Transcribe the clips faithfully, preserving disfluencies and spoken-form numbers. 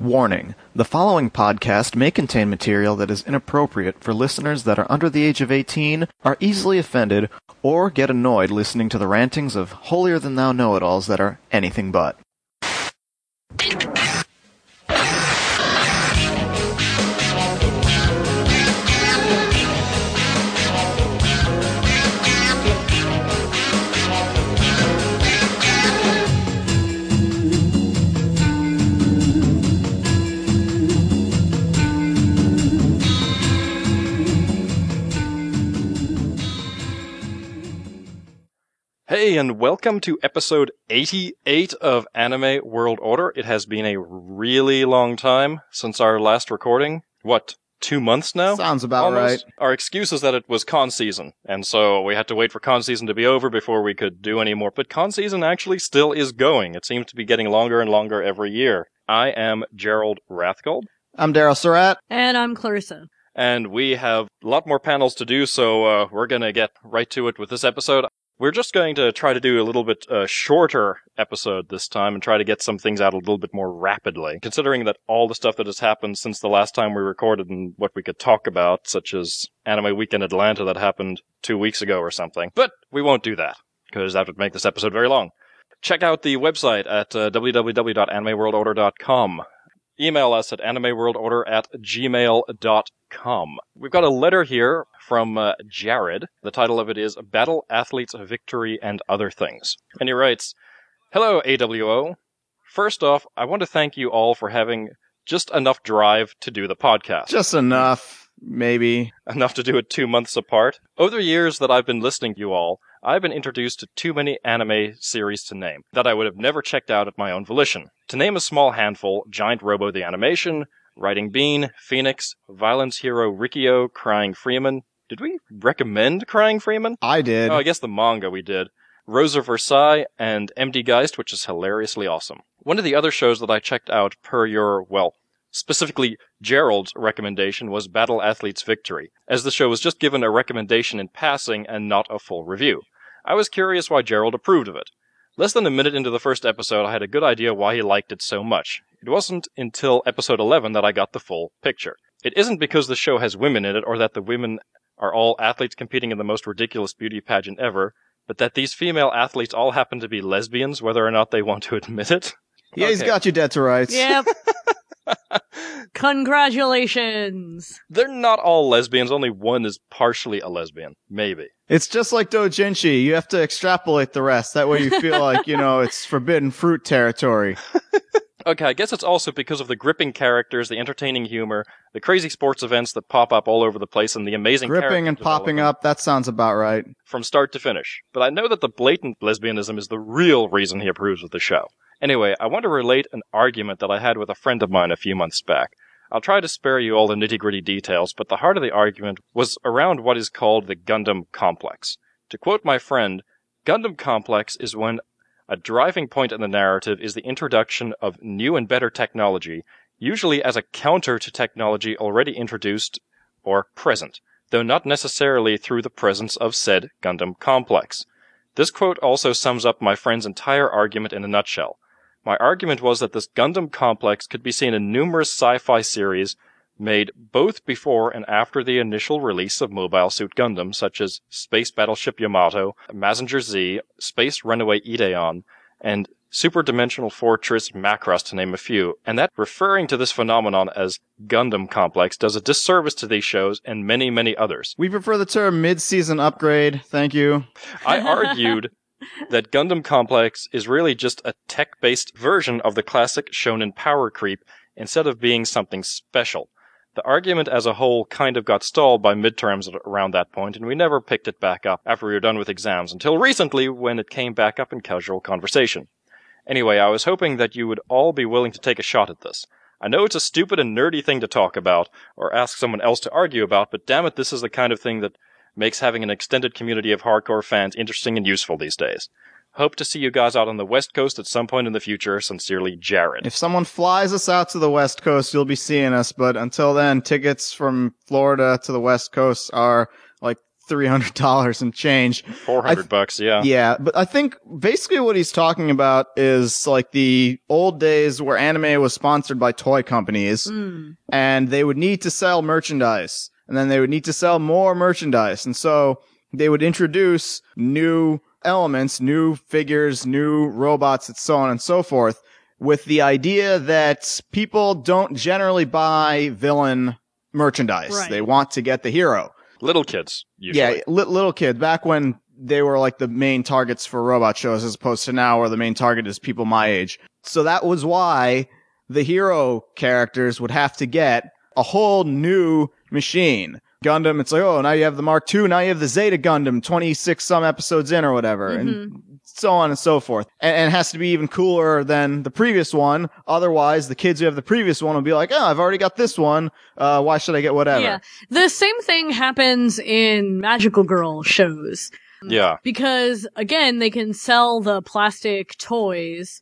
Warning, the following podcast may contain material that is inappropriate for listeners that are under the age of eighteen, are easily offended, or get annoyed listening to the rantings of holier-than-thou know-it-alls that are anything but. Hey, and welcome to episode eighty-eight of Anime World Order. It has been a really long time since our last recording. What, two months now? Sounds about Almost. Right. Our excuse is that it was con season, and so we had to wait for con season to be over before we could do any more. But con season actually still is going. It seems to be getting longer and longer every year. I am Gerald Rathgold. I'm Daryl Surratt. And I'm Clarissa. And we have a lot more panels to do, so uh, we're going to get right to it with this episode. We're just going to try to do a little bit uh, shorter episode this time and try to get some things out a little bit more rapidly, considering that all the stuff that has happened since the last time we recorded and what we could talk about, such as Anime Weekend Atlanta that happened two weeks ago or something. But we won't do that, because that would make this episode very long. Check out the website at uh, w w w dot anime world order dot com. Email us at anime world order at gmail dot com. We've got a letter here from uh, Jared. The title of it is Battle Athletes Victory and Other Things. And he writes, Hello, A W O. First off, I want to thank you all for having just enough drive to do the podcast. Just enough, maybe. Enough to do it two months apart. Over the years that I've been listening to you all, I've been introduced to too many anime series to name that I would have never checked out at my own volition. To name a small handful, Giant Robo the Animation, Riding Bean, Phoenix, Violence Hero Rikio, Crying Freeman. Did we recommend Crying Freeman? I did. Oh, I guess the manga we did. Rose of Versailles and M D Geist, which is hilariously awesome. One of the other shows that I checked out per your, well, specifically Gerald's recommendation was Battle Athletes Victory, as the show was just given a recommendation in passing and not a full review. I was curious why Gerald approved of it. Less than a minute into the first episode, I had a good idea why he liked it so much. It wasn't until episode eleven that I got the full picture. It isn't because the show has women in it or that the women are all athletes competing in the most ridiculous beauty pageant ever, but that these female athletes all happen to be lesbians, whether or not they want to admit it. Yeah, okay. He's got you dead to rights. Yep. Congratulations. They're not all lesbians. Only one is partially a lesbian. Maybe. It's just like doujinshi. You have to extrapolate the rest. That way you feel like, you know, it's forbidden fruit territory. Okay, I guess it's also because of the gripping characters, the entertaining humor, the crazy sports events that pop up all over the place, and the amazing character development. Gripping and popping up, that sounds about right. From start to finish. But I know that the blatant lesbianism is the real reason he approves of the show. Anyway, I want to relate an argument that I had with a friend of mine a few months back. I'll try to spare you all the nitty-gritty details, but the heart of the argument was around what is called the Gundam Complex. To quote my friend, Gundam Complex is when a driving point in the narrative is the introduction of new and better technology, usually as a counter to technology already introduced or present, though not necessarily through the presence of said Gundam Complex. This quote also sums up my friend's entire argument in a nutshell. My argument was that this Gundam complex could be seen in numerous sci-fi series made both before and after the initial release of Mobile Suit Gundam, such as Space Battleship Yamato, Mazinger Z, Space Runaway Ideon, and Super Dimensional Fortress Macross, to name a few, and that referring to this phenomenon as Gundam Complex does a disservice to these shows and many, many others. We prefer the term mid-season upgrade, thank you. I argued that Gundam Complex is really just a tech-based version of the classic shonen power creep instead of being something special. The argument as a whole kind of got stalled by midterms around that point, and we never picked it back up after we were done with exams until recently when it came back up in casual conversation. Anyway, I was hoping that you would all be willing to take a shot at this. I know it's a stupid and nerdy thing to talk about or ask someone else to argue about, but damn it, this is the kind of thing that makes having an extended community of hardcore fans interesting and useful these days. Hope to see you guys out on the West Coast at some point in the future. Sincerely, Jared. If someone flies us out to the West Coast, you'll be seeing us, but until then, tickets from Florida to the West Coast are like three hundred dollars and change. four hundred th- bucks, yeah. Yeah, but I think basically what he's talking about is like the old days where anime was sponsored by toy companies, mm. and they would need to sell merchandise, and then they would need to sell more merchandise, and so they would introduce new elements, new figures, new robots, and so on and so forth, with the idea that people don't generally buy villain merchandise. Right. They want to get the hero. Little kids, usually. Yeah, li- little kids. Back when they were like the main targets for robot shows as opposed to now where the main target is people my age. So that was why the hero characters would have to get a whole new machine. Gundam, it's like, oh, now you have the Mark two, now you have the Zeta Gundam, twenty-six some episodes in or whatever, mm-hmm. and so on and so forth. And, and it has to be even cooler than the previous one. Otherwise, the kids who have the previous one will be like, oh, I've already got this one. Uh, why should I get whatever? Yeah. The same thing happens in magical girl shows. Yeah. Because, again, they can sell the plastic toys.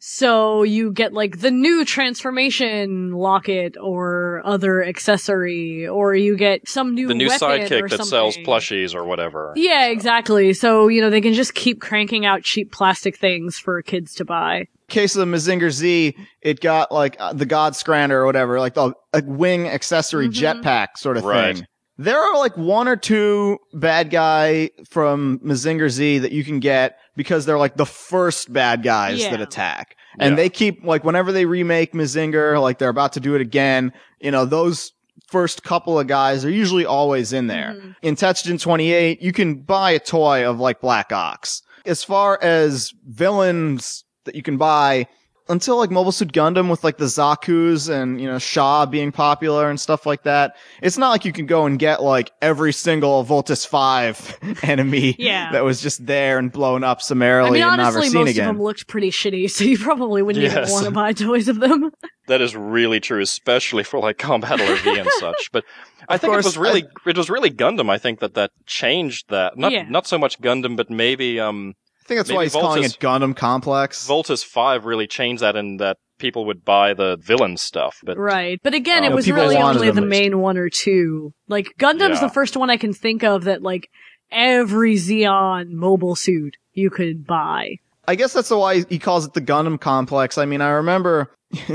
So you get like the new transformation locket or other accessory, or you get some new the new sidekick that sells plushies or whatever. Yeah, so. Exactly. So, you know, they can just keep cranking out cheap plastic things for kids to buy. Case of the Mazinger Z, it got like uh, the God Scrander or whatever, like the a wing accessory mm-hmm. jetpack sort of right. thing. There are like one or two bad guy from Mazinger Z that you can get because they're like the first bad guys yeah. that attack. And yeah. they keep like whenever they remake Mazinger, like they're about to do it again, you know, those first couple of guys are usually always in there. Mm-hmm. In Tetsujin twenty-eight, you can buy a toy of like Black Ox. As far as villains that you can buy, until like Mobile Suit Gundam with like the Zaku's and, you know, Shaw being popular and stuff like that, it's not like you can go and get like every single Voltes five enemy yeah. that was just there and blown up summarily I mean, and honestly, never seen most again. Most of them looked pretty shitty, so you probably wouldn't yes. even want to buy toys of them. That is really true, especially for like Combat L R V and such. But I of think course, it was really I, it was really Gundam. I think that that changed that. Not yeah. not so much Gundam, but maybe um. I think that's Maybe why he's Voltes, calling it Gundam Complex. Voltes five really changed that in that people would buy the villain stuff. But, right. But again, um, it was really only the main one or two. Like, Gundam's yeah. the first one I can think of that, like, every Xeon mobile suit you could buy. I guess that's why he calls it the Gundam Complex. I mean, I remember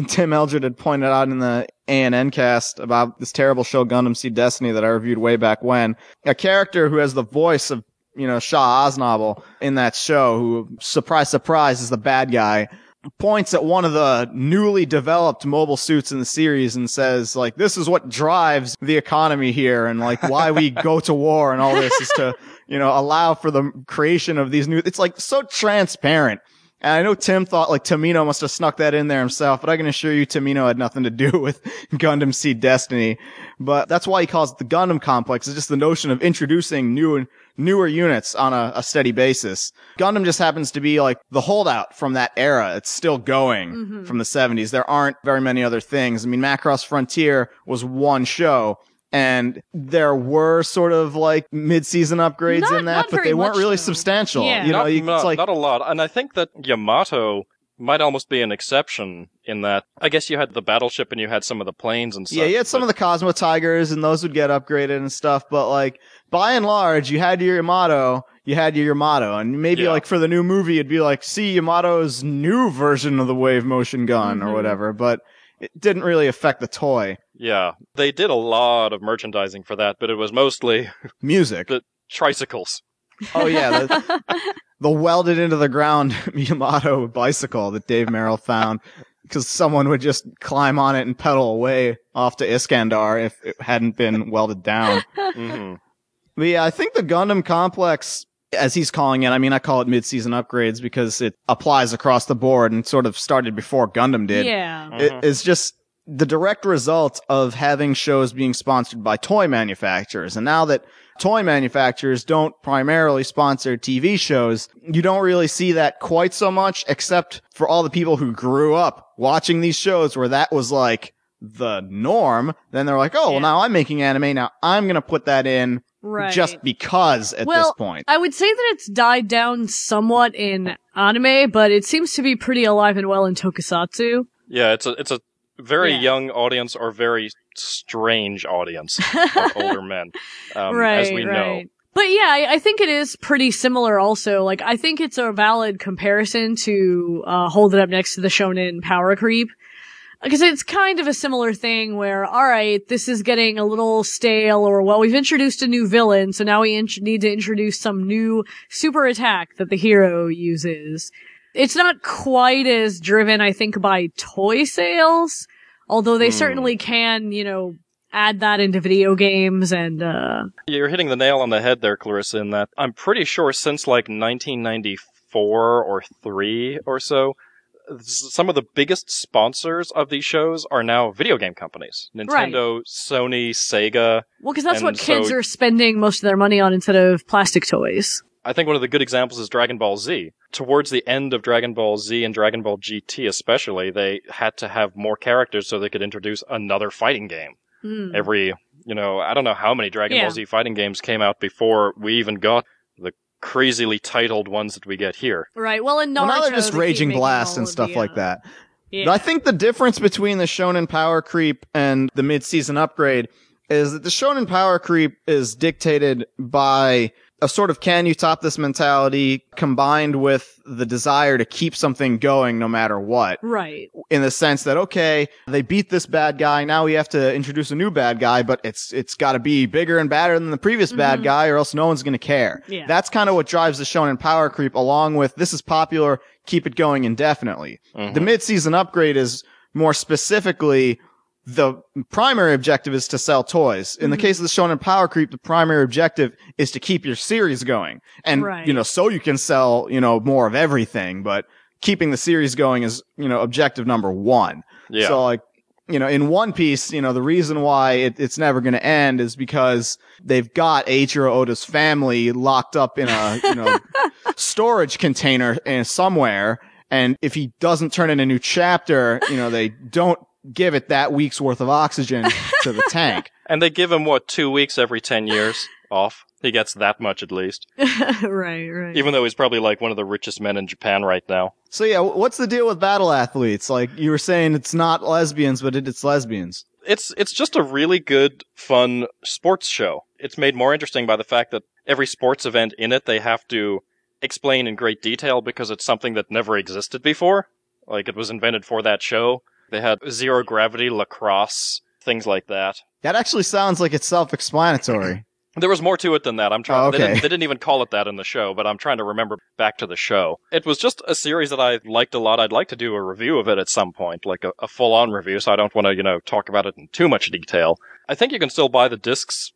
Tim Eldred had pointed out in the A N N cast about this terrible show, Gundam Seed Destiny, that I reviewed way back when. A character who has the voice of you know, Shah Aznabal in that show, who, surprise, surprise, is the bad guy, points at one of the newly developed mobile suits in the series and says, like, this is what drives the economy here and, like, why we go to war and all this is to, you know, allow for the creation of these new... It's, like, so transparent. And I know Tim thought, like, Tamino must have snuck that in there himself, but I can assure you Tamino had nothing to do with Gundam Seed Destiny. But that's why he calls it the Gundam Complex. It's just the notion of introducing new and newer units on a, a steady basis. Gundam just happens to be, like, the holdout from that era. It's still going mm-hmm. from the seventies. There aren't very many other things. I mean, Macross Frontier was one show. And there were sort of like mid-season upgrades not, in that, but they weren't really though. substantial. Yeah. You know, not, you, it's not, like... not a lot. And I think that Yamato might almost be an exception in that. I guess you had the battleship and you had some of the planes and stuff. Yeah, you had but... some of the Cosmo Tigers and those would get upgraded and stuff. But like, by and large, you had your Yamato, you had your Yamato. And maybe yeah. like for the new movie, it'd be like, see Yamato's new version of the wave motion gun mm-hmm. or whatever. But it didn't really affect the toy. Yeah, they did a lot of merchandising for that, but it was mostly... music. The tricycles. Oh, yeah. The, the welded into the ground Yamato bicycle that Dave Merrill found, because someone would just climb on it and pedal away off to Iskandar if it hadn't been welded down. Mm-hmm. But yeah, I think the Gundam Complex... as he's calling it, I mean, I call it mid-season upgrades because it applies across the board and sort of started before Gundam did. Yeah. Mm-hmm. It, it's just the direct result of having shows being sponsored by toy manufacturers. And now that toy manufacturers don't primarily sponsor T V shows, you don't really see that quite so much, except for all the people who grew up watching these shows where that was like the norm. Then they're like, oh, yeah. well, now I'm making anime. Now I'm going to put that in. Right. Just because at well, this point. I would say that it's died down somewhat in anime, but it seems to be pretty alive and well in tokusatsu. Yeah, it's a it's a very yeah. young audience or very strange audience of older men, um, right, as we right. know. But yeah, I, I think it is pretty similar also. Like, I think it's a valid comparison to uh hold it up next to the Shonen Power Creep. Because it's kind of a similar thing where, all right, this is getting a little stale, or, well, we've introduced a new villain, so now we in- need to introduce some new super attack that the hero uses. It's not quite as driven, I think, by toy sales, although they mm. certainly can, you know, add that into video games and... uh You're hitting the nail on the head there, Clarissa, in that I'm pretty sure since, like, nineteen ninety-four or three or so... some of the biggest sponsors of these shows are now video game companies. Nintendo, right. Sony, Sega. Well, because that's what kids so, are spending most of their money on instead of plastic toys. I think one of the good examples is Dragon Ball Z. Towards the end of Dragon Ball Z and Dragon Ball G T especially, they had to have more characters so they could introduce another fighting game. Mm. Every, you know, I don't know how many Dragon yeah. Ball Z fighting games came out before we even got the crazily titled ones that we get here. Right. Well, and well, now they're just they Raging Blast and stuff the, uh, like that. Yeah. I think the difference between the Shonen Power Creep and the mid-season upgrade is that the Shonen Power Creep is dictated by a sort of can you top this mentality combined with the desire to keep something going no matter what. Right. In the sense that, okay, they beat this bad guy. Now we have to introduce a new bad guy, but it's, it's got to be bigger and badder than the previous mm-hmm. bad guy or else no one's going to care. Yeah. That's kind of what drives the Shonen Power Creep along with this is popular. Keep it going indefinitely. Mm-hmm. The mid-season upgrade is more specifically the primary objective is to sell toys. In mm-hmm. the case of the Shonen Power Creep, the primary objective is to keep your series going. And, right. you know, so you can sell, you know, more of everything, but keeping the series going is, you know, objective number one. Yeah. So, like, you know, in One Piece, you know, the reason why it, it's never going to end is because they've got Eiichiro Oda's family locked up in a, you know, storage container in somewhere. And if he doesn't turn in a new chapter, you know, they don't give it that week's worth of oxygen to the tank. And they give him, what, two weeks every ten years off? He gets that much at least. Right, right. Even though he's probably like one of the richest men in Japan right now. So yeah, what's the deal with battle athletes? Like, you were saying it's not lesbians, but it, it's lesbians. It's it's just a really good, fun sports show. It's made more interesting by the fact that every sports event in it, they have to explain in great detail because it's something that never existed before. Like, it was invented for that show. They had zero gravity, lacrosse, things like that. That actually sounds like it's self-explanatory. There was more to it than that. I'm trying. Oh, okay. they, didn't, they didn't even call it that in the show, but I'm trying to remember back to the show. It was just a series that I liked a lot. I'd like to do a review of it at some point, like a, a full-on review, so I don't want to, you know, talk about it in too much detail. I think you can still buy the discs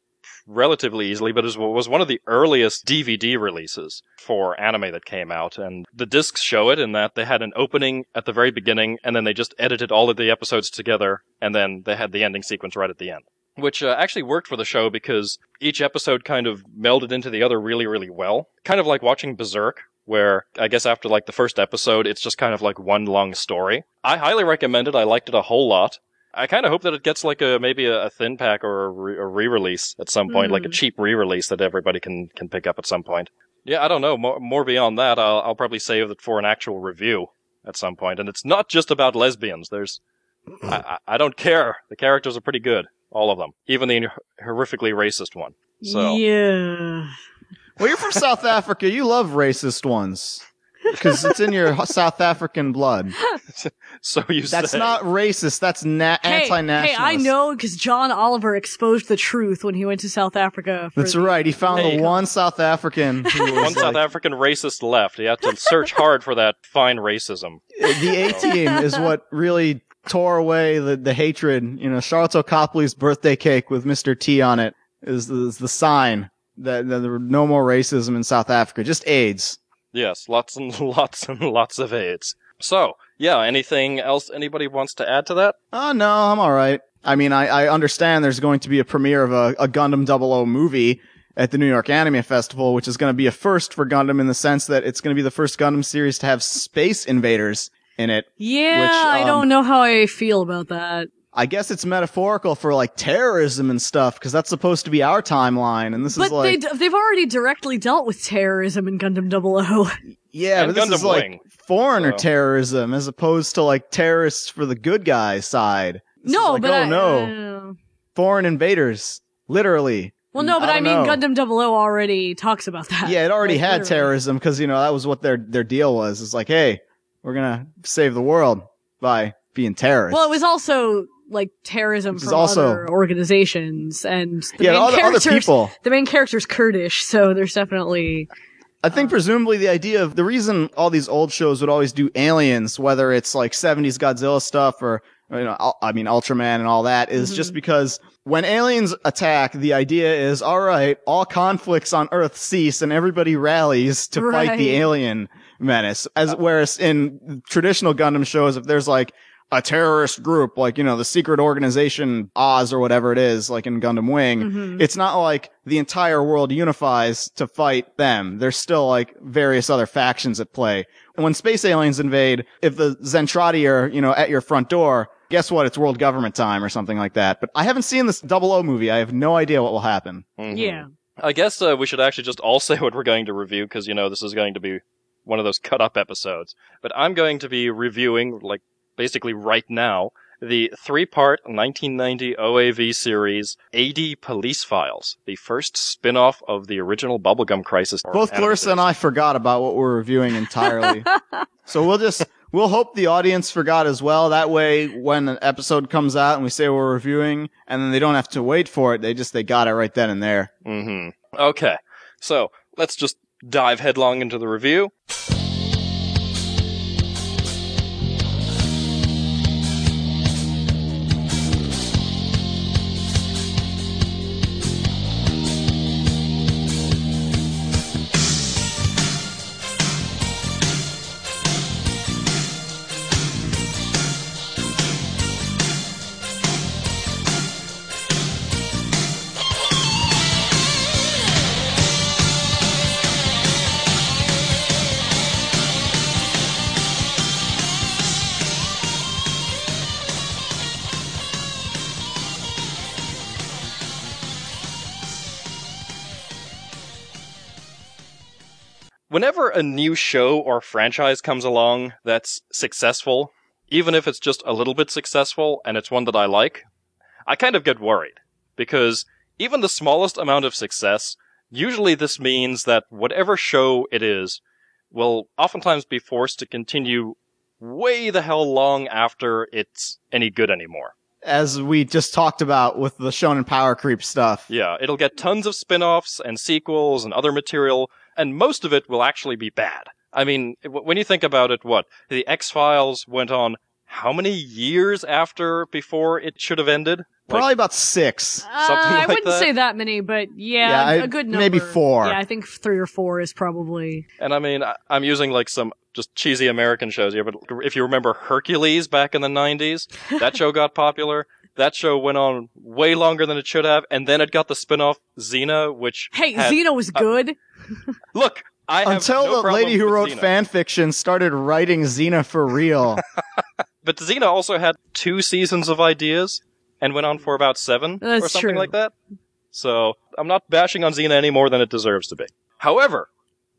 relatively easily, but it was one of the earliest D V D releases for anime that came out, and the discs show it in that they had an opening at the very beginning, and then they just edited all of the episodes together, and then they had the ending sequence right at the end, which uh, actually worked for the show because each episode kind of melded into the other really, really well. Kind of like watching Berserk, where I guess after like the first episode, it's just kind of like one long story. I highly recommend it. I liked it a whole lot. I kind of hope that it gets like a maybe a thin pack or a, re- a re-release at some point, mm. like a cheap re-release that everybody can, can pick up at some point. Yeah, I don't know. More, more beyond that, I'll, I'll probably save it for an actual review at some point. And it's not just about lesbians. There's, I, I don't care. The characters are pretty good, all of them, even the horrifically racist one. So. Yeah. Well, you're from South Africa. You love racist ones. Because it's in your South African blood. So you say. That's not racist. That's na- hey, anti-nationalist. Hey, I know because John Oliver exposed the truth when he went to South Africa. For that's the- right. He found hey, the one South African. Who was one like, South African racist left. He had to search hard for that fine racism. The A-team is what really tore away the, the hatred. You know, Charlotte Copley's birthday cake with Mister T on it is, is the sign that, that there were no more racism in South Africa. Just AIDS. Yes, lots and lots and lots of AIDS. So, yeah, anything else anybody wants to add to that? Oh, no, I'm all right. I mean, I, I understand there's going to be a premiere of a, a Gundam double oh movie at the New York Anime Festival, which is going to be a first for Gundam in the sense that it's going to be the first Gundam series to have space invaders in it. Yeah, which, um, I don't know how I feel about that. I guess it's metaphorical for, like, terrorism and stuff, because that's supposed to be our timeline, and this but is like... But they d- they've already directly dealt with terrorism in Gundam double oh. Yeah, and but Gundam this is, Wing. Like, foreigner so. Terrorism, as opposed to, like, terrorists for the good guy side. This no, like, but... Oh, I, no. I, I, I, I, Foreign invaders, literally. Well, no, but I, I mean, know. Gundam double O already talks about that. Yeah, it already like, had literally. terrorism because, you know, that was what their their deal was. It's like, hey, we're going to save the world by being terrorists. Well, it was also like terrorism from also, other organizations and the yeah, main other, characters, other people. The main character's Kurdish, so there's definitely... I think presumably the idea of the reason all these old shows would always do aliens, whether it's like seventies Godzilla stuff or, you know, I mean, Ultraman and all that, is mm-hmm. just because when aliens attack, the idea is, all right, all conflicts on Earth cease and everybody rallies to right. fight the alien menace. As whereas in traditional Gundam shows, if there's like a terrorist group, like, you know, the secret organization Oz or whatever it is, like in Gundam Wing, mm-hmm. it's not like the entire world unifies to fight them. There's still like various other factions at play. And when space aliens invade, if the Zentradi are, you know, at your front door, guess what? It's world government time or something like that. But I haven't seen this double O movie. I have no idea what will happen. Mm-hmm. Yeah. I guess uh, we should actually just all say what we're going to review because, you know, this is going to be one of those cut up episodes. But I'm going to be reviewing, like, basically right now, the three-part nineteen ninety O A V series A D Police Files, the first spin-off of the original Bubblegum Crisis. Both Clarissa and I forgot about what we're reviewing entirely. So we'll just, we'll hope the audience forgot as well. That way, when an episode comes out and we say we're reviewing, and then they don't have to wait for it, they just, they got it right then and there. Mm-hmm. Okay. So, let's just dive headlong into the review. Whenever a new show or franchise comes along that's successful, even if it's just a little bit successful and it's one that I like, I kind of get worried. Because even the smallest amount of success, usually this means that whatever show it is will oftentimes be forced to continue way the hell long after it's any good anymore. As we just talked about with the Shonen Power Creep stuff. Yeah, it'll get tons of spin-offs and sequels and other material. And most of it will actually be bad. I mean, when you think about it, what? The X-Files went on how many years after before it should have ended? Probably like, about six. Uh, something like I wouldn't that. say that many, but yeah, yeah a I, good number. Maybe four. Yeah, I think three or four is probably. And I mean, I, I'm using like some just cheesy American shows here, but if you remember Hercules back in the nineties, that show got popular. That show went on way longer than it should have, and then it got the spin-off Xena, which Hey, had, Xena was uh, good. Look, I have Until no the lady who wrote Xena. fan fiction started writing Xena for real. But Xena also had two seasons of ideas and went on for about seven That's or something true. like that. So I'm not bashing on Xena any more than it deserves to be. However,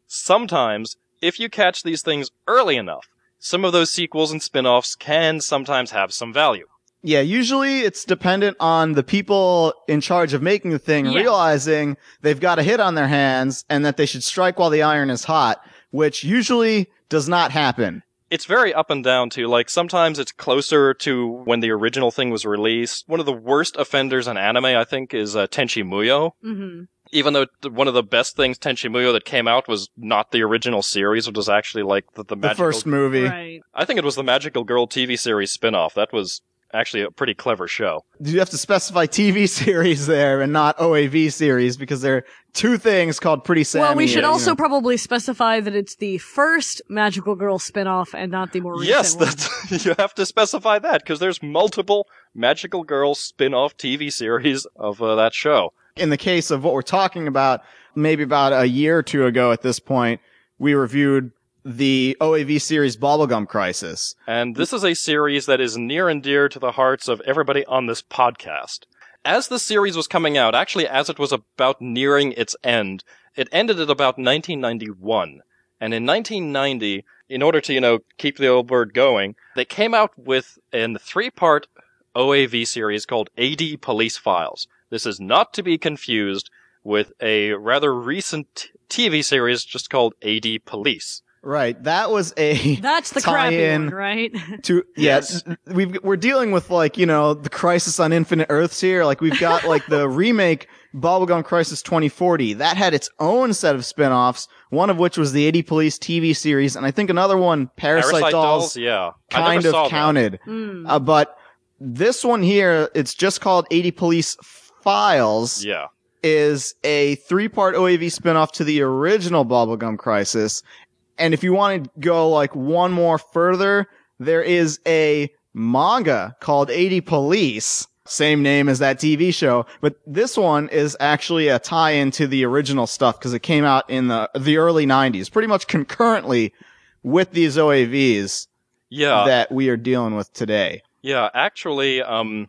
sometimes if you catch these things early enough, some of those sequels and spin-offs can sometimes have some value. Yeah, usually it's dependent on the people in charge of making the thing yeah. realizing they've got a hit on their hands and that they should strike while the iron is hot, which usually does not happen. It's very up and down, too. Like, sometimes it's closer to when the original thing was released. One of the worst offenders in anime, I think, is uh, Tenchi Muyo. Mm-hmm. Even though one of the best things, Tenchi Muyo, that came out was not the original series, which was actually, like, the, the magical... The first movie. Right. I think it was the Magical Girl T V series spinoff. That was... actually a pretty clever show. You have to specify T V series there and not O A V series because there are two things called Pretty Sammy. Well, we should also you know. probably specify that it's the first Magical Girl spinoff and not the more recent yes, one. Yes, you have to specify that because there's multiple Magical Girl spinoff T V series of uh, that show. In the case of what we're talking about, maybe about a year or two ago at this point, we reviewed the O A V series Bubblegum Crisis. And this is a series that is near and dear to the hearts of everybody on this podcast. As the series was coming out, actually as it was about nearing its end, it ended at about nineteen ninety-one. And in nineteen ninety, in order to, you know, keep the old bird going, they came out with a three-part O A V series called A D Police Files. This is not to be confused with a rather recent T V series just called A D Police. Right, that was a that's the crappy one, right? To yes, yeah, we've we're dealing with like you know the Crisis on Infinite Earths here. Like we've got like the remake Bubblegum Crisis twenty forty that had its own set of spinoffs. One of which was the A D Police T V series, and I think another one, Parasite, Parasite Dolls, Dolls, yeah, kind of counted. Mm. Uh, but this one here, it's just called A D Police Files. Yeah. Is a three-part O A V spinoff to the original Bubblegum Crisis. And if you want to go like one more further, there is a manga called A D Police, same name as that T V show, but this one is actually a tie-in to the original stuff because it came out in the the early nineties, pretty much concurrently with these O A Vs yeah. that we are dealing with today. Yeah, actually, um,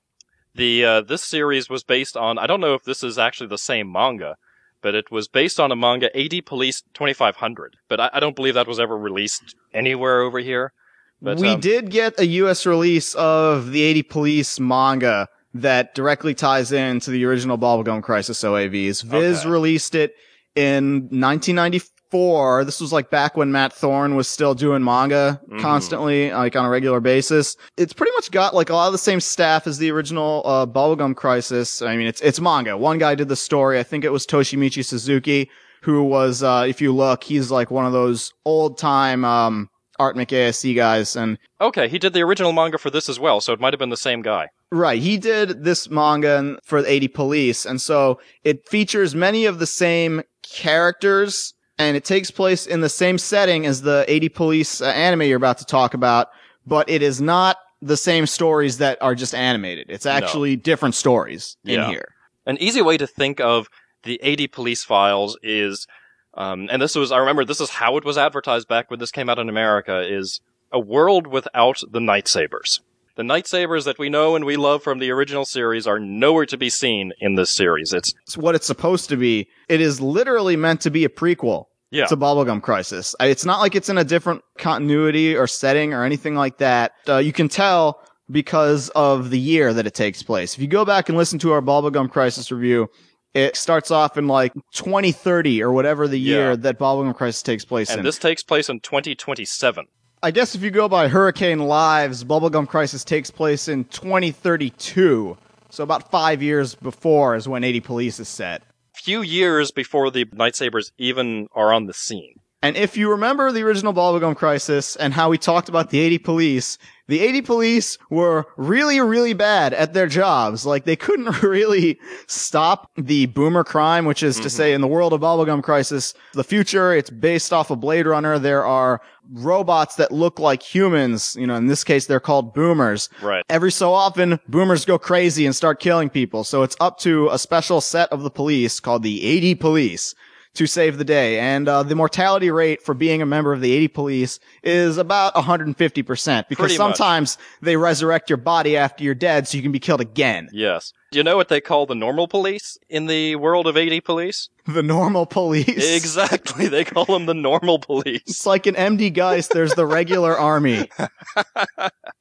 the uh, this series was based on, I don't know if this is actually the same manga, but it was based on a manga, A D Police twenty-five hundred. But I, I don't believe that was ever released anywhere over here. But, we um, did get a U S release of the A D Police manga that directly ties in to the original Bubblegum Crisis O A Vs. Viz okay. released it in nineteen ninety-four. This was like back when Matt Thorne was still doing manga mm. constantly, like on a regular basis. It's pretty much got like a lot of the same staff as the original uh, Bubblegum Crisis. I mean, it's it's manga. One guy did the story. I think it was Toshimichi Suzuki, who was, uh, if you look, he's like one of those old-time um Art McAsc guys. And okay, he did the original manga for this as well, so it might have been the same guy. Right, he did this manga for the A D Police, and so it features many of the same characters, and it takes place in the same setting as the A D Police uh, anime you're about to talk about, but it is not the same stories that are just animated. It's actually no. different stories yeah. in here. An easy way to think of the A D Police Files is... Um, and this was, I remember this is how it was advertised back when this came out in America, is a world without the Nightsabers. The Nightsabers that we know and we love from the original series are nowhere to be seen in this series. It's, it's what it's supposed to be. It is literally meant to be a prequel yeah. to Bubblegum Crisis. It's not like it's in a different continuity or setting or anything like that. Uh, you can tell because of the year that it takes place. If you go back and listen to our Bubblegum Crisis review, it starts off in like twenty thirty or whatever the year yeah. that Bubblegum Crisis takes place and in. And this takes place in twenty twenty-seven. I guess if you go by Hurricane Lives, Bubblegum Crisis takes place in twenty thirty-two. So about five years before is when A D Police is set. Few years before the Nightsabers even are on the scene. And if you remember the original Bubblegum Crisis and how we talked about the A D Police, the A D Police were really, really bad at their jobs. Like, they couldn't really stop the boomer crime, which is mm-hmm. to say, in the world of Bubblegum Crisis, the future, it's based off of Blade Runner. There are robots that look like humans. You know, in this case, they're called boomers. Right. Every so often, boomers go crazy and start killing people. So it's up to a special set of the police called the A D Police to save the day. And uh, the mortality rate for being a member of the A D Police is about one hundred fifty percent. Because sometimes they resurrect your body after you're dead so you can be killed again. Yes. Do you know what they call the normal police in the world of A D Police? The normal police. Exactly. They call them the normal police. It's like an M D Geist. There's the regular army.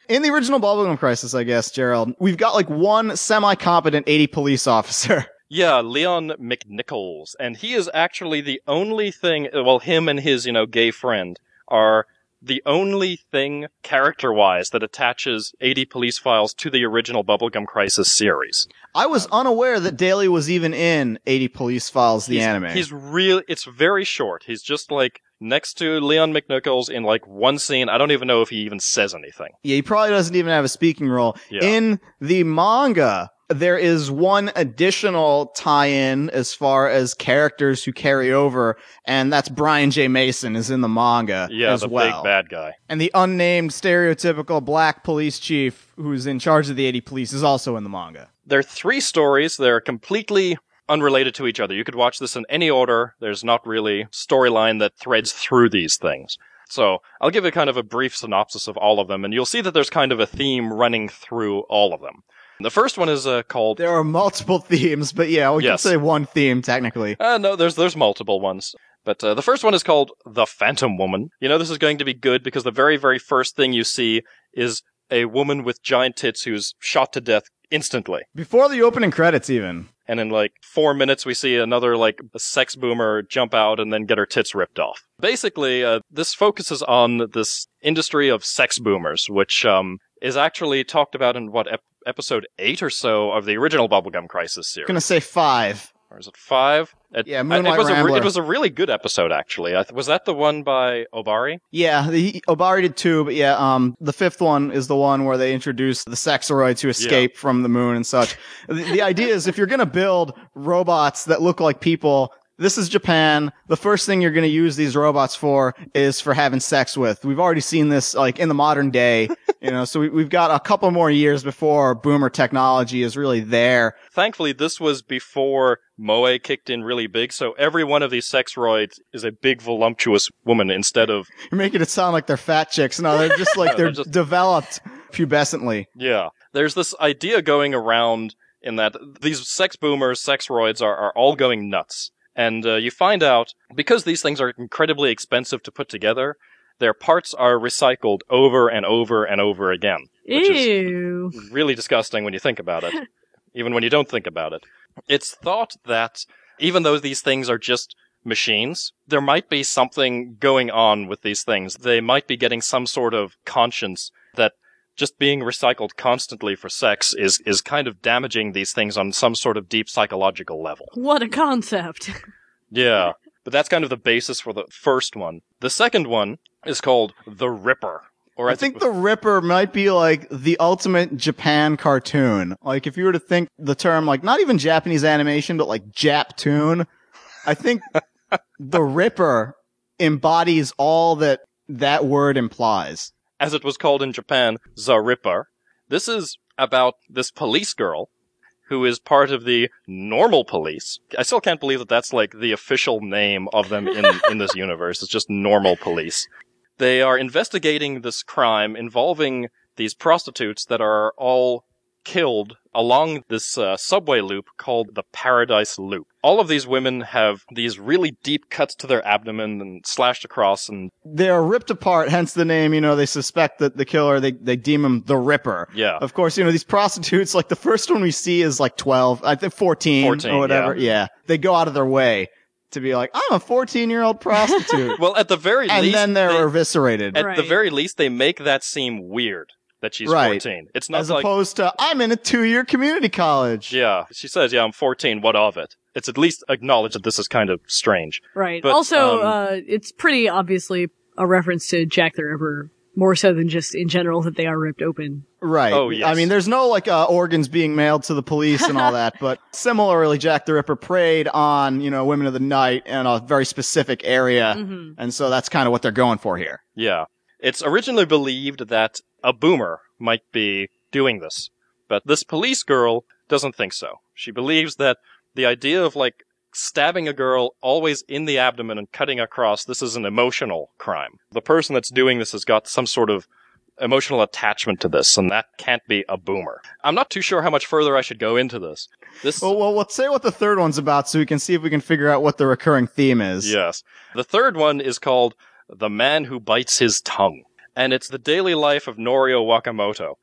In the original Bubblegum Crisis, I guess, Gerald, we've got like one semi-competent A D Police officer. Yeah, Leon McNichol, and he is actually the only thing, well, him and his, you know, gay friend are the only thing character-wise that attaches A D Police Files to the original Bubblegum Crisis series. I was um, unaware that Daly was even in A D Police Files, the he's, anime. He's real, it's very short. He's just like next to Leon McNichol in like one scene. I don't even know if he even says anything. Yeah, he probably doesn't even have a speaking role. Yeah. In the manga, there is one additional tie-in as far as characters who carry over, and that's Brian J. Mason is in the manga yeah, as the well. Yeah, the big bad guy. And the unnamed stereotypical black police chief who's in charge of the A D Police is also in the manga. There are three stories. They're completely unrelated to each other. You could watch this in any order. There's not really storyline that threads through these things. So I'll give you kind of a brief synopsis of all of them, and you'll see that there's kind of a theme running through all of them. The first one is uh, called... There are multiple themes, but yeah, we yes. can say one theme, technically. Uh, no, there's there's multiple ones. But uh, the first one is called The Phantom Woman. You know this is going to be good because the very, very first thing you see is a woman with giant tits who's shot to death instantly. Before the opening credits, even. And in like four minutes, we see another like sex boomer jump out and then get her tits ripped off. Basically, uh, this focuses on this industry of sex boomers, which um, is actually talked about in what, ep- episode eight or so of the original Bubblegum Crisis series. I'm going to say five. Or is it five? It, yeah, Moonlight I, it was Rambler. A re- it was a really good episode, actually. I th- was that the one by Obari? Yeah, the, Obari did two, but yeah, um, the fifth one is the one where they introduced the Saxoroid to escape yeah. from the moon and such. the, the idea is if you're going to build robots that look like people... This is Japan. The first thing you're going to use these robots for is for having sex with. We've already seen this like in the modern day, you know, so we, we've got a couple more years before boomer technology is really there. Thankfully, this was before Moe kicked in really big, so every one of these sexroids is a big, voluptuous woman instead of... You're making it sound like they're fat chicks. No, they're just like no, they're, they're just... developed pubescently. Yeah. There's this idea going around in that these sex boomers, sexroids are, are all going nuts. And uh, you find out, because these things are incredibly expensive to put together, their parts are recycled over and over and over again. Which Ew. Is really disgusting when you think about it, even when you don't think about it. It's thought that even though these things are just machines, there might be something going on with these things. They might be getting some sort of conscience that just being recycled constantly for sex is, is kind of damaging these things on some sort of deep psychological level. What a concept. Yeah, but that's kind of the basis for the first one. The second one is called The Ripper. Or I, I think, think The Ripper might be like the ultimate Japan cartoon. Like if you were to think the term, like not even Japanese animation, but like Japtoon, I think The Ripper embodies all that that word implies. As it was called in Japan, The Ripper. This is about this police girl who is part of the normal police. I still can't believe that that's like the official name of them in, in this universe. It's just normal police. They are investigating this crime involving these prostitutes that are all killed along this uh, subway loop called the Paradise Loop. All of these women have these really deep cuts to their abdomen and slashed across, and they're ripped apart, hence the name. You know, they suspect that the killer, they they deem him the Ripper. Yeah. Of course, you know, these prostitutes, like the first one we see is like twelve, I think fourteen, fourteen or whatever. Yeah. yeah. They go out of their way to be like, I'm a fourteen-year-old prostitute. Well, at the very and least... And then they're they, eviscerated. At right. the very least, they make that seem weird. That she's right. fourteen. It's not as like, opposed to I'm in a two-year community college. Yeah, she says, "Yeah, I'm fourteen. What of it?" It's at least acknowledged that this is kind of strange. Right. But, also, um, uh, it's pretty obviously a reference to Jack the Ripper, more so than just in general that they are ripped open. Right. Oh yes. I mean, there's no like uh, organs being mailed to the police and all that, but similarly, Jack the Ripper preyed on you know women of the night in a very specific area, mm-hmm. and so that's kind of what they're going for here. Yeah. It's originally believed that a boomer might be doing this, but this police girl doesn't think so. She believes that the idea of, like, stabbing a girl always in the abdomen and cutting across, this is an emotional crime. The person that's doing this has got some sort of emotional attachment to this, and that can't be a boomer. I'm not too sure how much further I should go into this. This well, well, let's say what the third one's about so we can see if we can figure out what the recurring theme is. Yes. The third one is called The Man Who Bites His Tongue. And it's the daily life of Norio Wakamoto.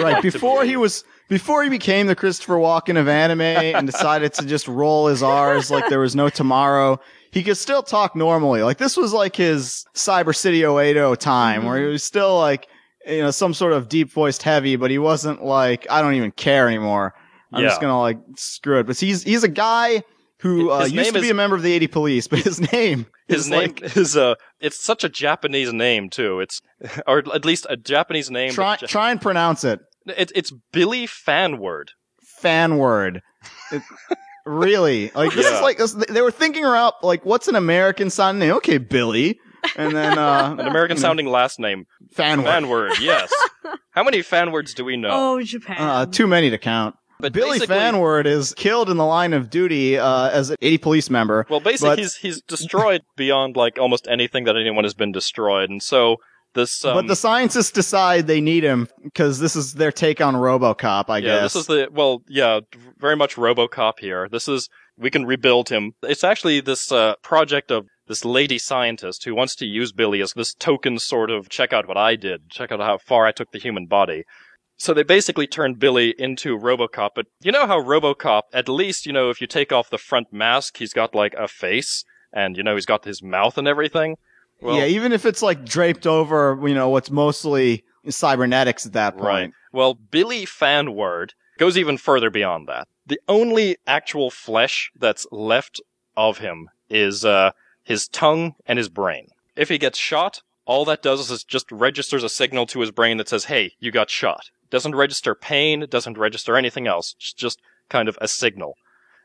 Right, before he was, before he became the Christopher Walken of anime and decided to just roll his R's like there was no tomorrow, he could still talk normally. Like, this was like his Cyber City oh eight oh time, mm-hmm. where he was still like, you know, some sort of deep-voiced heavy, but he wasn't like, I don't even care anymore. I'm yeah. just gonna like, screw it. But he's, he's a guy who uh, used to be is, a member of the eighty Police, but his name his is name like, is uh it's such a Japanese name too. It's or at least a Japanese name. Try ja- try and pronounce it. It's it's Billy Fanword. Fanword. It, really? Like this yeah. is like this, they were thinking around like what's an American sounding name? Okay, Billy. And then uh an American sounding last name. Fanword. Fanword. Yes. How many Fanwords do we know? Oh, Japan. Uh, too many to count. But Billy Fanword is killed in the line of duty uh, as an eighty Police member. Well, basically, he's he's destroyed beyond like almost anything that anyone has been destroyed, and so this. Um, but the scientists decide they need him because this is their take on RoboCop, I yeah, guess. Yeah, this is the well, yeah, very much RoboCop here. This is we can rebuild him. It's actually this uh, project of this lady scientist who wants to use Billy as this token sort of check out what I did, check out how far I took the human body. So they basically turned Billy into RoboCop, but you know how RoboCop, at least, you know, if you take off the front mask, he's got, like, a face, and, you know, he's got his mouth and everything? Well, yeah, even if it's, like, draped over, you know, what's mostly cybernetics at that point. Right. Well, Billy Fanword goes even further beyond that. The only actual flesh that's left of him is uh, his tongue and his brain. If he gets shot, all that does is just registers a signal to his brain that says, hey, you got shot. Doesn't register pain, doesn't register anything else. It's just kind of a signal.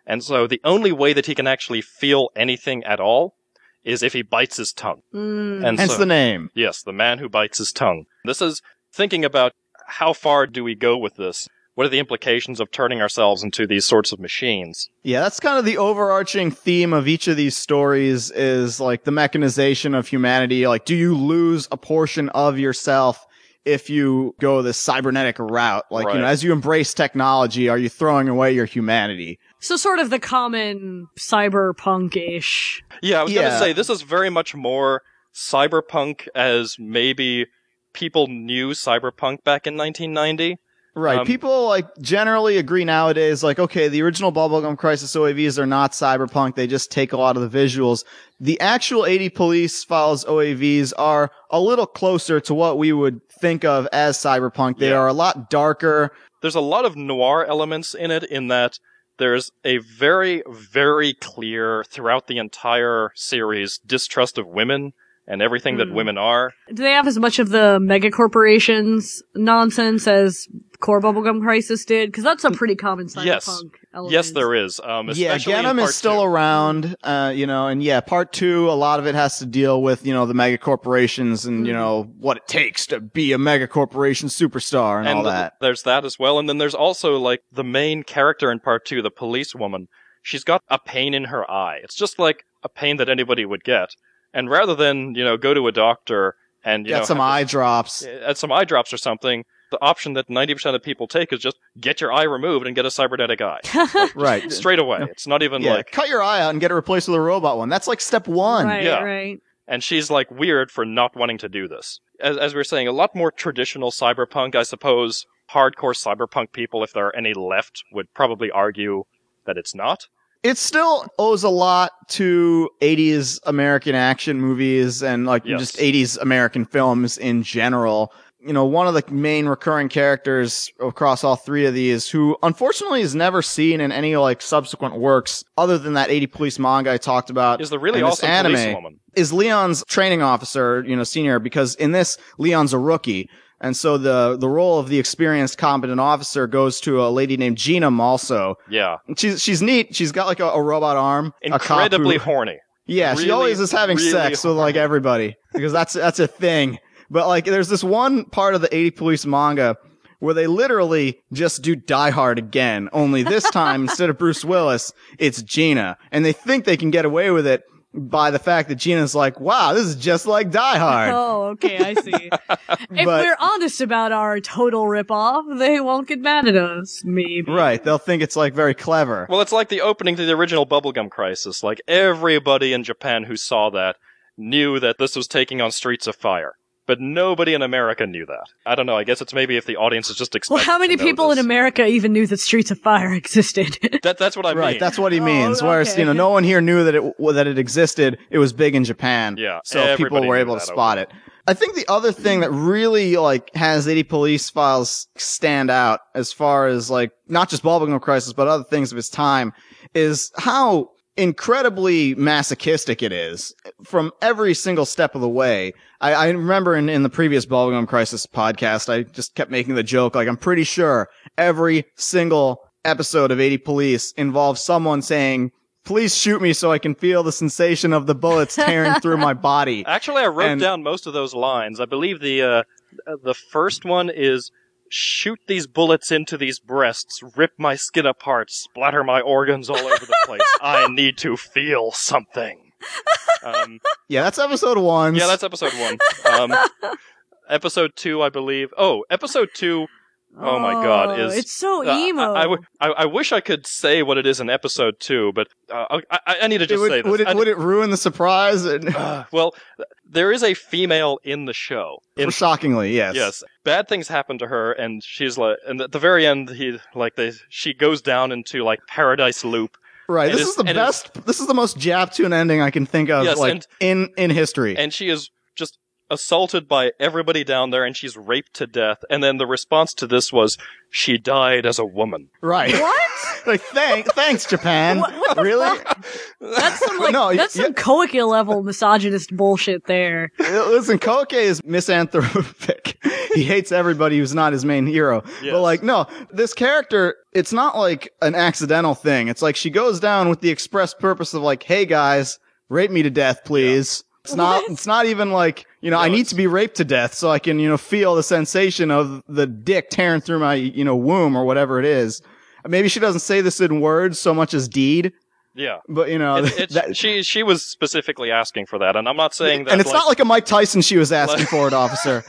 And so the only way that he can actually feel anything at all is if he bites his tongue. Mm, and hence so, the name. Yes, the man who bites his tongue. This is thinking about how far do we go with this? What are the implications of turning ourselves into these sorts of machines? Yeah, that's kind of the overarching theme of each of these stories is like the mechanization of humanity. Like, do you lose a portion of yourself if you go the cybernetic route? Like, right. You know, as you embrace technology, are you throwing away your humanity? So sort of the common cyberpunk-ish. Yeah, I was yeah. going to say, this is very much more cyberpunk as maybe people knew cyberpunk back in nineteen ninety. Right. Um, people like generally agree nowadays, like, okay, the original Bubblegum Crisis O A Vs are not cyberpunk. They just take a lot of the visuals. The actual eighty Police Files O A Vs are a little closer to what we would think of as cyberpunk. They yeah. are a lot darker. There's a lot of noir elements in it in that there's a very, very clear throughout the entire series distrust of women and everything mm. that women are. Do they have as much of the megacorporations nonsense as Core Bubblegum Crisis did? Because that's a pretty common cyberpunk yes. element. Yes, there is. Um, especially yeah, Gundam is still two. around, uh, you know, and yeah, part two, a lot of it has to deal with, you know, the megacorporations and, mm-hmm. you know, what it takes to be a megacorporation superstar and, and all that. Th- there's that as well. And then there's also, like, the main character in part two, the policewoman. She's got a pain in her eye. It's just like a pain that anybody would get. And rather than, you know, go to a doctor and, you get know, some eye a, drops, at some eye drops or something, the option that ninety percent of people take is just get your eye removed and get a cybernetic eye. Like, right. Straight away. It's not even yeah, like cut your eye out and get it replaced with a robot one. That's like step one. Right, yeah. right. And she's like weird for not wanting to do this. As, as we were saying, a lot more traditional cyberpunk, I suppose, hardcore cyberpunk people, if there are any left, would probably argue that it's not. It still owes a lot to eighties American action movies and like yes. just eighties American films in general. You know, one of the main recurring characters across all three of these who unfortunately is never seen in any like subsequent works other than that eighty Police manga I talked about. Is the really awesome anime police woman. Is Leon's training officer, you know, senior, because in this, Leon's a rookie. And so the, the role of the experienced, competent officer goes to a lady named Gina also. Yeah. She's, she's neat. She's got like a, a robot arm. Incredibly a horny. Yeah. Really, she always is having really sex horny. with like everybody because that's, that's a thing. But like there's this one part of the eighty Police manga where they literally just do Die Hard again. Only this time, instead of Bruce Willis, it's Gina. And they think they can get away with it by the fact that Gina's like, wow, this is just like Die Hard. Oh, okay, I see. If but, we're honest about our total ripoff, they won't get mad at us, maybe. Right, they'll think it's, like, very clever. Well, it's like the opening to the original Bubblegum Crisis. Like, everybody in Japan who saw that knew that this was taking on Streets of Fire. But nobody in America knew that. I don't know, I guess it's maybe if the audience is just expecting to know this. Well, how many people in America even knew that Streets of Fire existed? that, that's what I mean. Right, that's what he means. Oh, okay. Whereas, you know, no one here knew that it that it existed. It was big in Japan. Yeah. So people were able to spot it. I think the other thing that really, like, has eighty Police Files stand out as far as, like, not just Bubblegum Crisis, but other things of his time, is how incredibly masochistic it is from every single step of the way. I, I remember in, in the previous Bubblegum Crisis podcast, I just kept making the joke, like, I'm pretty sure every single episode of eighty Police involves someone saying, please shoot me so I can feel the sensation of the bullets tearing through my body. Actually, I wrote and, down most of those lines. I believe the uh, the first one is, shoot these bullets into these breasts, rip my skin apart, splatter my organs all over the place. I need to feel something. Um, yeah, that's episode one. Yeah, that's episode one. Um, episode two, I believe. Oh, episode two Oh, oh my God! Is it's so emo. Uh, I, I, I, I wish I could say what it is in episode two, but uh, I, I need to just would, say this. Would it, I, would it ruin the surprise? And... Uh, well, there is a female in the show. In, Shockingly, yes. Yes, bad things happen to her, and she's like, and at the very end, he like they she goes down into like paradise loop. Right. This is the best. This is the most Japtoon ending I can think of, yes, like and, in in history. And she is just assaulted by everybody down there, and she's raped to death. And then the response to this was, she died as a woman. Right. What? Like, thanks, thanks, Japan. What, what really? That's some, like, no, that's you, some Koike level misogynist bullshit there. Listen, Koike is misanthropic. He hates everybody who's not his main hero. Yes. But, like, no, this character, it's not like an accidental thing. It's like she goes down with the express purpose of, like, hey, guys, rape me to death, please. Yeah. It's not, what? It's not even like, you know, no, I need it's... to be raped to death so I can, you know, feel the sensation of the dick tearing through my, you know, womb or whatever it is. Maybe she doesn't say this in words so much as deed. Yeah. But, you know, it, it, that, she, she was specifically asking for that. And I'm not saying that. And it's like, not like a Mike Tyson she was asking like... for it, officer.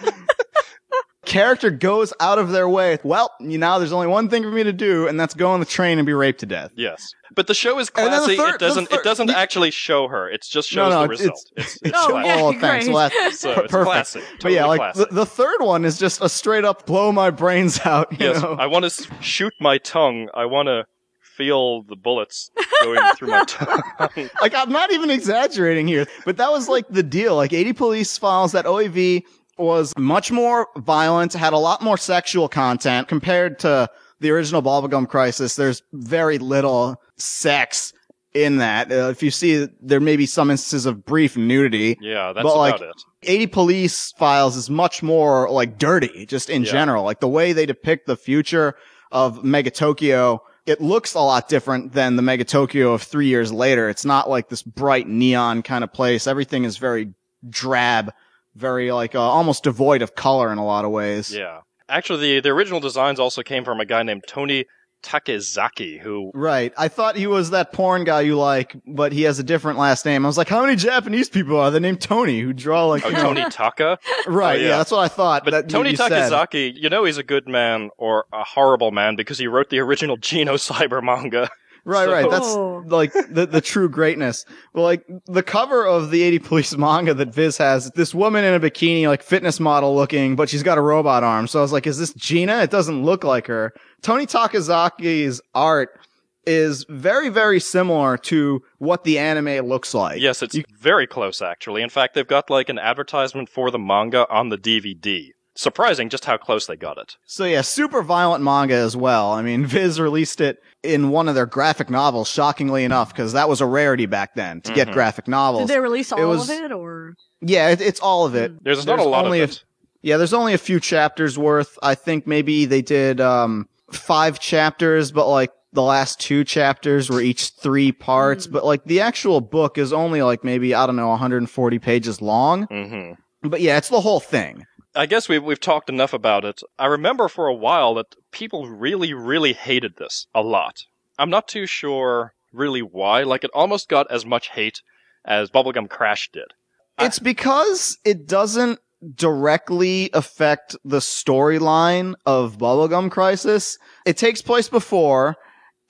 Character goes out of their way. Well, you know, there's only one thing for me to do, and that's go on the train and be raped to death. Yes. But the show is classy. Third, it doesn't thir- it doesn't the, actually show her. It just shows no, no, the it's, result. It's, it's, it's oh, classy. Yeah, oh, thanks. Well, so it's perfect. Classy. Totally but yeah, like the, the third one is just a straight up blow my brains out. You yes. Know? I want to shoot my tongue. I want to feel the bullets going through my tongue. Like, I'm not even exaggerating here, but that was like the deal. Like, eighty Police Files, that O A V was much more violent, had a lot more sexual content compared to the original Bubblegum Crisis. There's very little sex in that. Uh, if you see, there may be some instances of brief nudity. Yeah, that's but, like, about it. eighty Police Files is much more like dirty, just in yeah. general. Like the way they depict the future of Megatokyo, it looks a lot different than the Megatokyo of three years later. It's not like this bright neon kind of place. Everything is very drab. Very, like, uh, almost devoid of color in a lot of ways. Yeah. Actually, the, the original designs also came from a guy named Tony Takezaki, who... Right. I thought he was that porn guy you like, but he has a different last name. I was like, how many Japanese people are there named Tony who draw, like... Oh, Tony Taka? Right, oh, yeah. yeah, that's what I thought. But that, Tony Takezaki, you know he's a good man or a horrible man because he wrote the original Geno Cyber manga. Right, so. right. That's like the, the true greatness. Well, like the cover of the eighty Police manga that Viz has, this woman in a bikini, like fitness model looking, but she's got a robot arm. So I was like, is this Gina? It doesn't look like her. Tony Takazaki's art is very, very similar to what the anime looks like. Yes, it's you- very close, actually. In fact, they've got like an advertisement for the manga on the D V D. Surprising just how close they got it. So yeah, super violent manga as well. I mean, Viz released it in one of their graphic novels, shockingly enough, because that was a rarity back then, to mm-hmm. get graphic novels. Did they release all it was, of it, or...? Yeah, it, it's all of it. There's, there's not there's a lot of it. A, yeah, there's only a few chapters worth. I think maybe they did um five chapters, but like the last two chapters were each three parts. Mm-hmm. But like the actual book is only like maybe, I don't know, one hundred forty pages long. Mm-hmm. But yeah, it's the whole thing. I guess we've, we've talked enough about it. I remember for a while that people really, really hated this a lot. I'm not too sure really why. Like, it almost got as much hate as Bubblegum Crash did. It's I- because it doesn't directly affect the storyline of Bubblegum Crisis. It takes place before,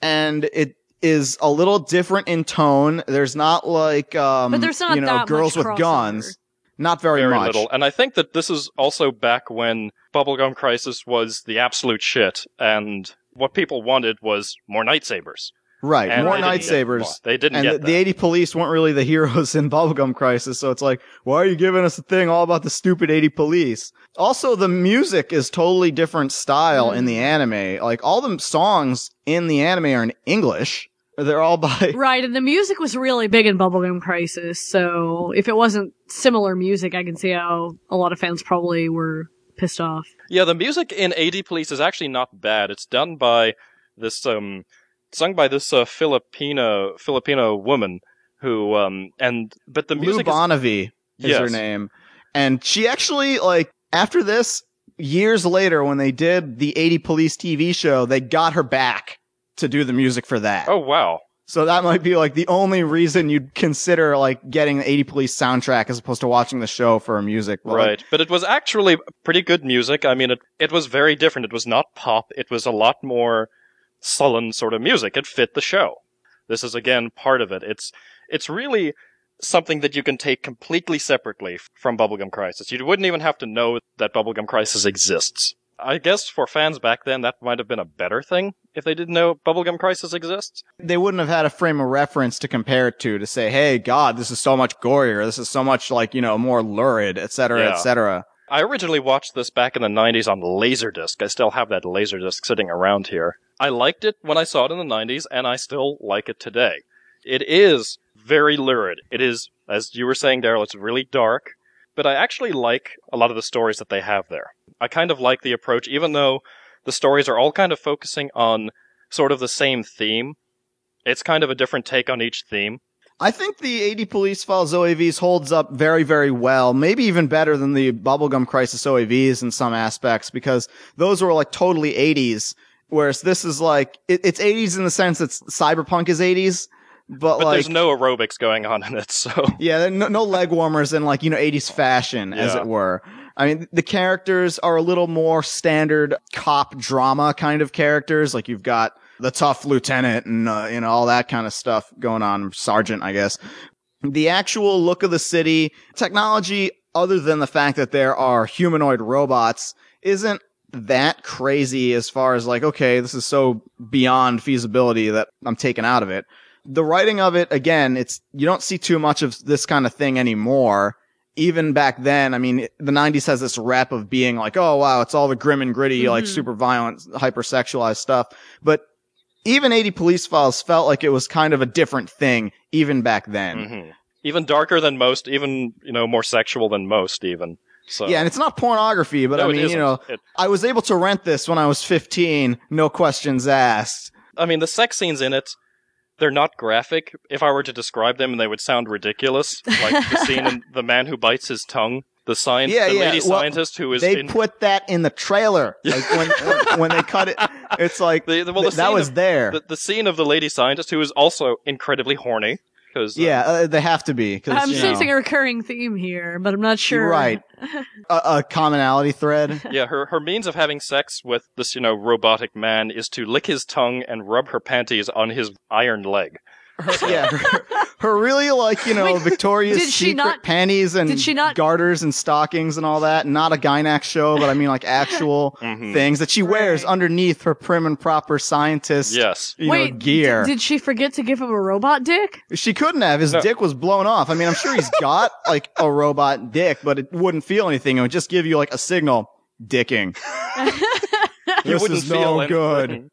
and it is a little different in tone. There's not like, um, but there's not you know, that girls much with crossover. Guns. Not very, very much. Little. And I think that this is also back when Bubblegum Crisis was the absolute shit, and what people wanted was more lightsabers. Right, and more lightsabers. Get, they didn't and get the, that. The eighty Police weren't really the heroes in Bubblegum Crisis, so it's like, why are you giving us a thing all about the stupid eighty Police? Also, the music is totally different style mm. in the anime. Like, all the songs in the anime are in English. They're all by... Right, and the music was really big in Bubblegum Crisis, so if it wasn't similar music, I can see how a lot of fans probably were pissed off. Yeah, the music in eighty Police is actually not bad. It's done by this, um... sung by this uh, Filipino, Filipino woman who, um... and... But the music Lou Bonavi is, is yes. her name. And she actually, like, after this, years later, when they did the eighty Police T V show, they got her back to do the music for that. Oh, wow. So that might be like the only reason you'd consider like getting the eighty Police soundtrack as opposed to watching the show for music. But right. Like, but it was actually pretty good music. I mean, it, it was very different. It was not pop. It was a lot more sullen sort of music. It fit the show. This is, again, part of it. It's, it's really something that you can take completely separately from Bubblegum Crisis. You wouldn't even have to know that Bubblegum Crisis exists. I guess for fans back then, that might have been a better thing if they didn't know Bubblegum Crisis exists. They wouldn't have had a frame of reference to compare it to, to say, hey, God, this is so much gorier. This is so much, like, you know, more lurid, et cetera, yeah. et cetera. I originally watched this back in the nineties on Laserdisc. I still have that Laserdisc sitting around here. I liked it when I saw it in the nineties, and I still like it today. It is very lurid. It is, as you were saying, Daryl, it's really dark. But I actually like a lot of the stories that they have there. I kind of like the approach, even though the stories are all kind of focusing on sort of the same theme. It's kind of a different take on each theme. I think the eighty Police Files O A Vs holds up very, very well, maybe even better than the Bubblegum Crisis O A Vs in some aspects, because those were like totally eighties, whereas this is like, it, it's eighties in the sense that cyberpunk is eighties. But, but like, there's no aerobics going on in it, so... Yeah, no, no leg warmers in, like, you know, eighties fashion, yeah. as it were. I mean, the characters are a little more standard cop drama kind of characters. Like, you've got the tough lieutenant and, uh, you know, all that kind of stuff going on. Sergeant, I guess. The actual look of the city, technology, other than the fact that there are humanoid robots, isn't that crazy as far as, like, okay, this is so beyond feasibility that I'm taken out of it. The writing of it, again, it's, you don't see too much of this kind of thing anymore. Even back then, I mean, the nineties has this rep of being like, oh, wow, it's all the grim and gritty, mm-hmm. like super violent, hypersexualized stuff. But even eighty Police Files felt like it was kind of a different thing even back then. Mm-hmm. Even darker than most, even, you know, more sexual than most even. So. Yeah, and it's not pornography, but no, I mean, you know, it... I was able to rent this when I was fifteen, no questions asked. I mean, the sex scenes in it, they're not graphic. If I were to describe them, they would sound ridiculous. Like the scene in The Man Who Bites His Tongue, the, sci- yeah, the yeah. lady well, scientist who is... They in- put that in the trailer. Like when, when, when they cut it, it's like, the, the, well, the th- that was of, there. The, the scene of the lady scientist who is also incredibly horny. Cause, uh, yeah, uh, they have to be. Cause, I'm sensing a recurring theme here, but I'm not sure. Right. a, a commonality thread. Yeah, her, her means of having sex with this, you know, robotic man is to lick his tongue and rub her panties on his iron leg. Her, yeah, her, her really, like, you know, Wait, Victoria's Secret not, panties and not, garters and stockings and all that. Not a Gynax show, but I mean, like, actual mm-hmm. things that she wears right. underneath her prim and proper scientist yes. you Wait, know, gear. D- did she forget to give him a robot dick? She couldn't have. His no. dick was blown off. I mean, I'm sure he's got, like, a robot dick, but it wouldn't feel anything. It would just give you, like, a signal, dicking. This is no good.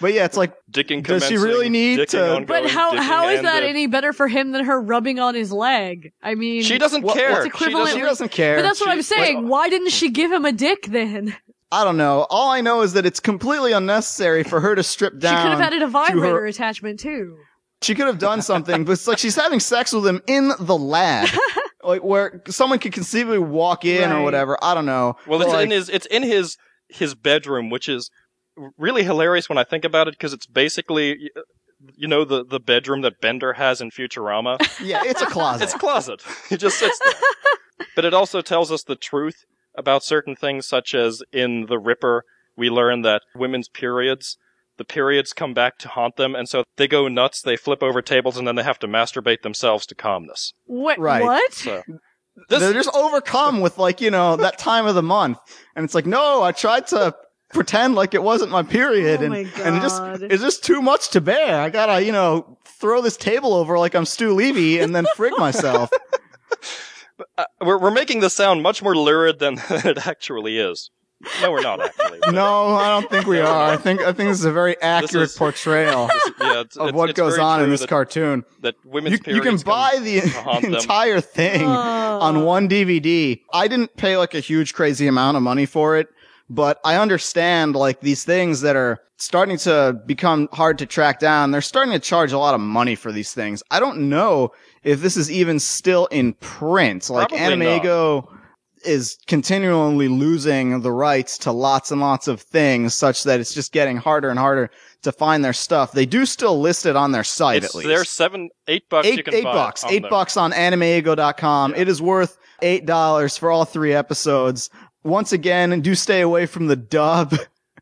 But yeah, it's like, dicking does she really need to? Ongoing, but how how is that any better for him than her rubbing on his leg? I mean, she doesn't well, care. She doesn't, she doesn't care. But that's what she, I'm saying. Well, why didn't she give him a dick then? I don't know. All I know is that it's completely unnecessary for her to strip down. She could have added a vibrator to her... attachment too. She could have done something, but it's like she's having sex with him in the lab. Like where someone could conceivably walk in right. or whatever. I don't know. Well, but it's like, in his it's in his his bedroom, which is really hilarious when I think about it, because it's basically, you know, the, the bedroom that Bender has in Futurama. Yeah, it's a closet. It's a closet. It just sits there. But it also tells us the truth about certain things, such as in The Ripper, we learn that women's periods, the periods come back to haunt them, and so they go nuts, they flip over tables, and then they have to masturbate themselves to calmness. What? Right. What? So. This- They're just overcome with, like, you know, that time of the month. And it's like, no, I tried to... pretend like it wasn't my period, oh and, my and it just it's just too much to bear. I gotta, you know, throw this table over like I'm Stu Levy and then frig myself. uh, we're we're making this sound much more lurid than it actually is. No, we're not actually. No, I don't think we are. I think I think this is a very accurate is, portrayal this, yeah, it's, of it's, what it's goes on in this that, cartoon. That women's you, you can buy the entire them. thing oh. on one D V D. I didn't pay like a huge crazy amount of money for it. But I understand, like, these things that are starting to become hard to track down, they're starting to charge a lot of money for these things. I don't know if this is even still in print. Like, Probably Animego, not. is continually losing the rights to lots and lots of things, such that it's just getting harder and harder to find their stuff. They do still list it on their site, it's, at least. There's seven, eight bucks eight, you can eight buy. Eight bucks. Eight them. bucks on animeego dot com. Yeah. It is worth eight dollars for all three episodes. Once again, do stay away from the dub.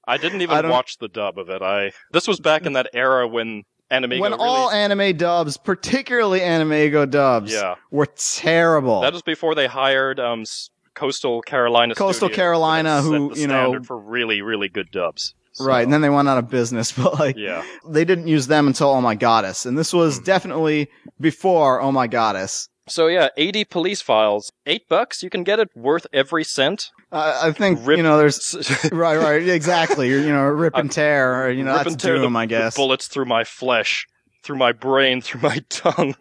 I didn't even I watch the dub of it. I This was back in that era when Animego When really... all anime dubs, particularly Animego dubs, yeah. were terrible. That was before they hired um, Coastal Carolina Coastal Studios, Carolina, who, you know... for really, really good dubs. So. Right, and then they went out of business, but, like, yeah. they didn't use them until Oh My Goddess, and this was mm-hmm. definitely before Oh My Goddess. So, yeah, eighty police files. Eight bucks, you can get it worth every cent. Uh, I think, rip, you know, there's... right, right, exactly. You're, you know, rip and tear, or, you know, rip that's and tear doom, the, I guess. The bullets through my flesh, through my brain, through my tongue.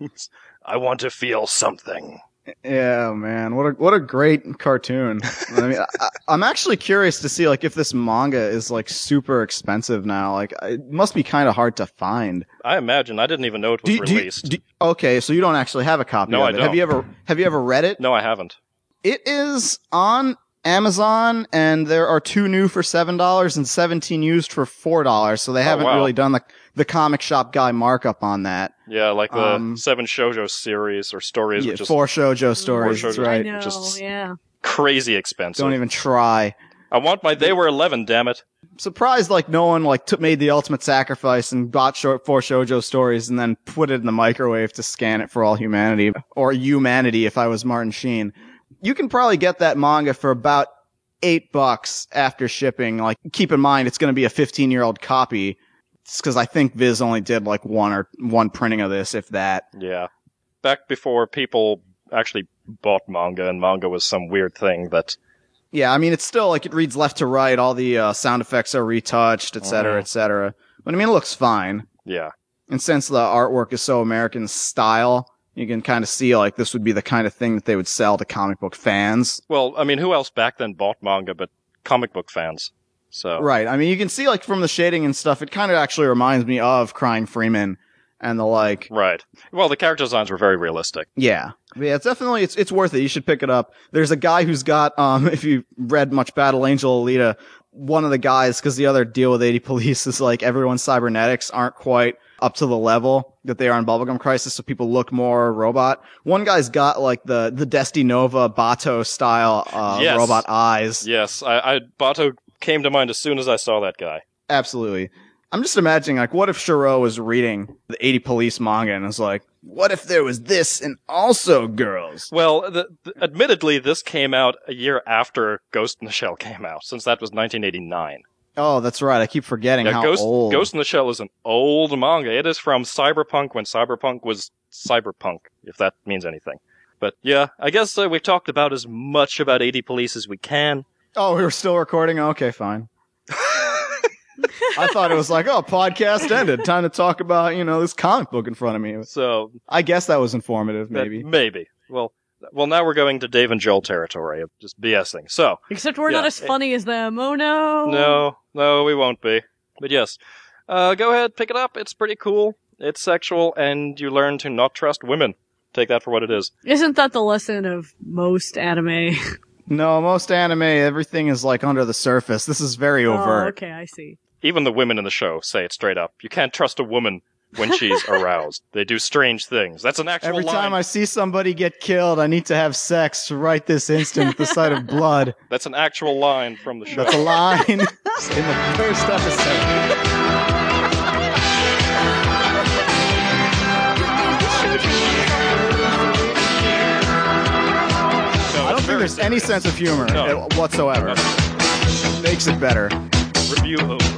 I want to feel something. Yeah, man. What a what a great cartoon. I mean, I, I'm actually curious to see, like, if this manga is, like, super expensive now. Like, it must be kind of hard to find. I imagine. I didn't even know it was do, released. Do, do, okay, so you don't actually have a copy no, of it. I don't. Have you ever have you ever read it? No, I haven't. It is on Amazon, and there are two new for seven dollars and seventeen used for four dollars, so they oh, haven't wow. really done the the comic shop guy markup on that. Yeah, like the um, seven shoujo series or stories. Yeah, which is four shoujo stories, four shoujo, right. I know, just yeah. crazy expensive. Don't even try. I want my They Were eleven, damn it. Surprised like no one like t- made the ultimate sacrifice and bought short four shoujo stories and then put it in the microwave to scan it for all humanity. Or humanity if I was Martin Sheen. You can probably get that manga for about eight bucks after shipping. Like, keep in mind, it's going to be a fifteen-year-old copy. It's because I think Viz only did like one or one printing of this, if that. Yeah. Back before people actually bought manga, and manga was some weird thing that... Yeah, I mean, it's still like it reads left to right. All the uh, sound effects are retouched, et cetera, mm. et cetera. But I mean, it looks fine. Yeah. And since the artwork is so American style... You can kind of see, like, this would be the kind of thing that they would sell to comic book fans. Well, I mean, who else back then bought manga but comic book fans? So right. I mean, you can see, like, from the shading and stuff, it kind of actually reminds me of Crying Freeman and the like. Right. Well, the character designs were very realistic. Yeah. Yeah, it's definitely, it's it's worth it. You should pick it up. There's a guy who's got, um, if you read much Battle Angel Alita, one of the guys, because the other deal with eighty Police is, like, everyone's cybernetics aren't quite up to the level that they are in Bubblegum Crisis, so people look more robot. One guy's got, like, the, the Desti Nova Bato-style uh, yes. robot eyes. Yes, I, I Bato came to mind as soon as I saw that guy. Absolutely. I'm just imagining, like, what if Shiro was reading the eighty Police manga and was like, what if there was this and also girls? Well, the, the, admittedly, this came out a year after Ghost in the Shell came out, since that was nineteen eighty-nine. Oh, that's right. I keep forgetting yeah, how Ghost, old. Ghost in the Shell is an old manga. It is from Cyberpunk when Cyberpunk was Cyberpunk, if that means anything. But yeah, I guess uh, we've talked about as much about eighty Police as we can. Oh, we were still recording? Okay, fine. I thought it was like, oh, podcast ended. Time to talk about, you know, this comic book in front of me. So I guess that was informative, maybe. Maybe. Well... Well, now we're going to Dave and Joel territory of just BSing. So, except we're yeah, not as funny it, as them. Oh, no. No, no, we won't be. But yes, uh, go ahead, pick it up. It's pretty cool. It's sexual, and you learn to not trust women. Take that for what it is. Isn't that the lesson of most anime? No, most anime, everything is like under the surface. This is very overt. Oh, okay, I see. Even the women in the show say it straight up. You can't trust a woman when she's aroused. They do strange things. That's an actual Every line. Time I see somebody get killed, I need to have sex right this instant at the sight of blood. That's an actual line from the show. That's a line in the first episode. So I don't think there's serious. any sense of humor no. whatsoever. No. Makes it better. Review over.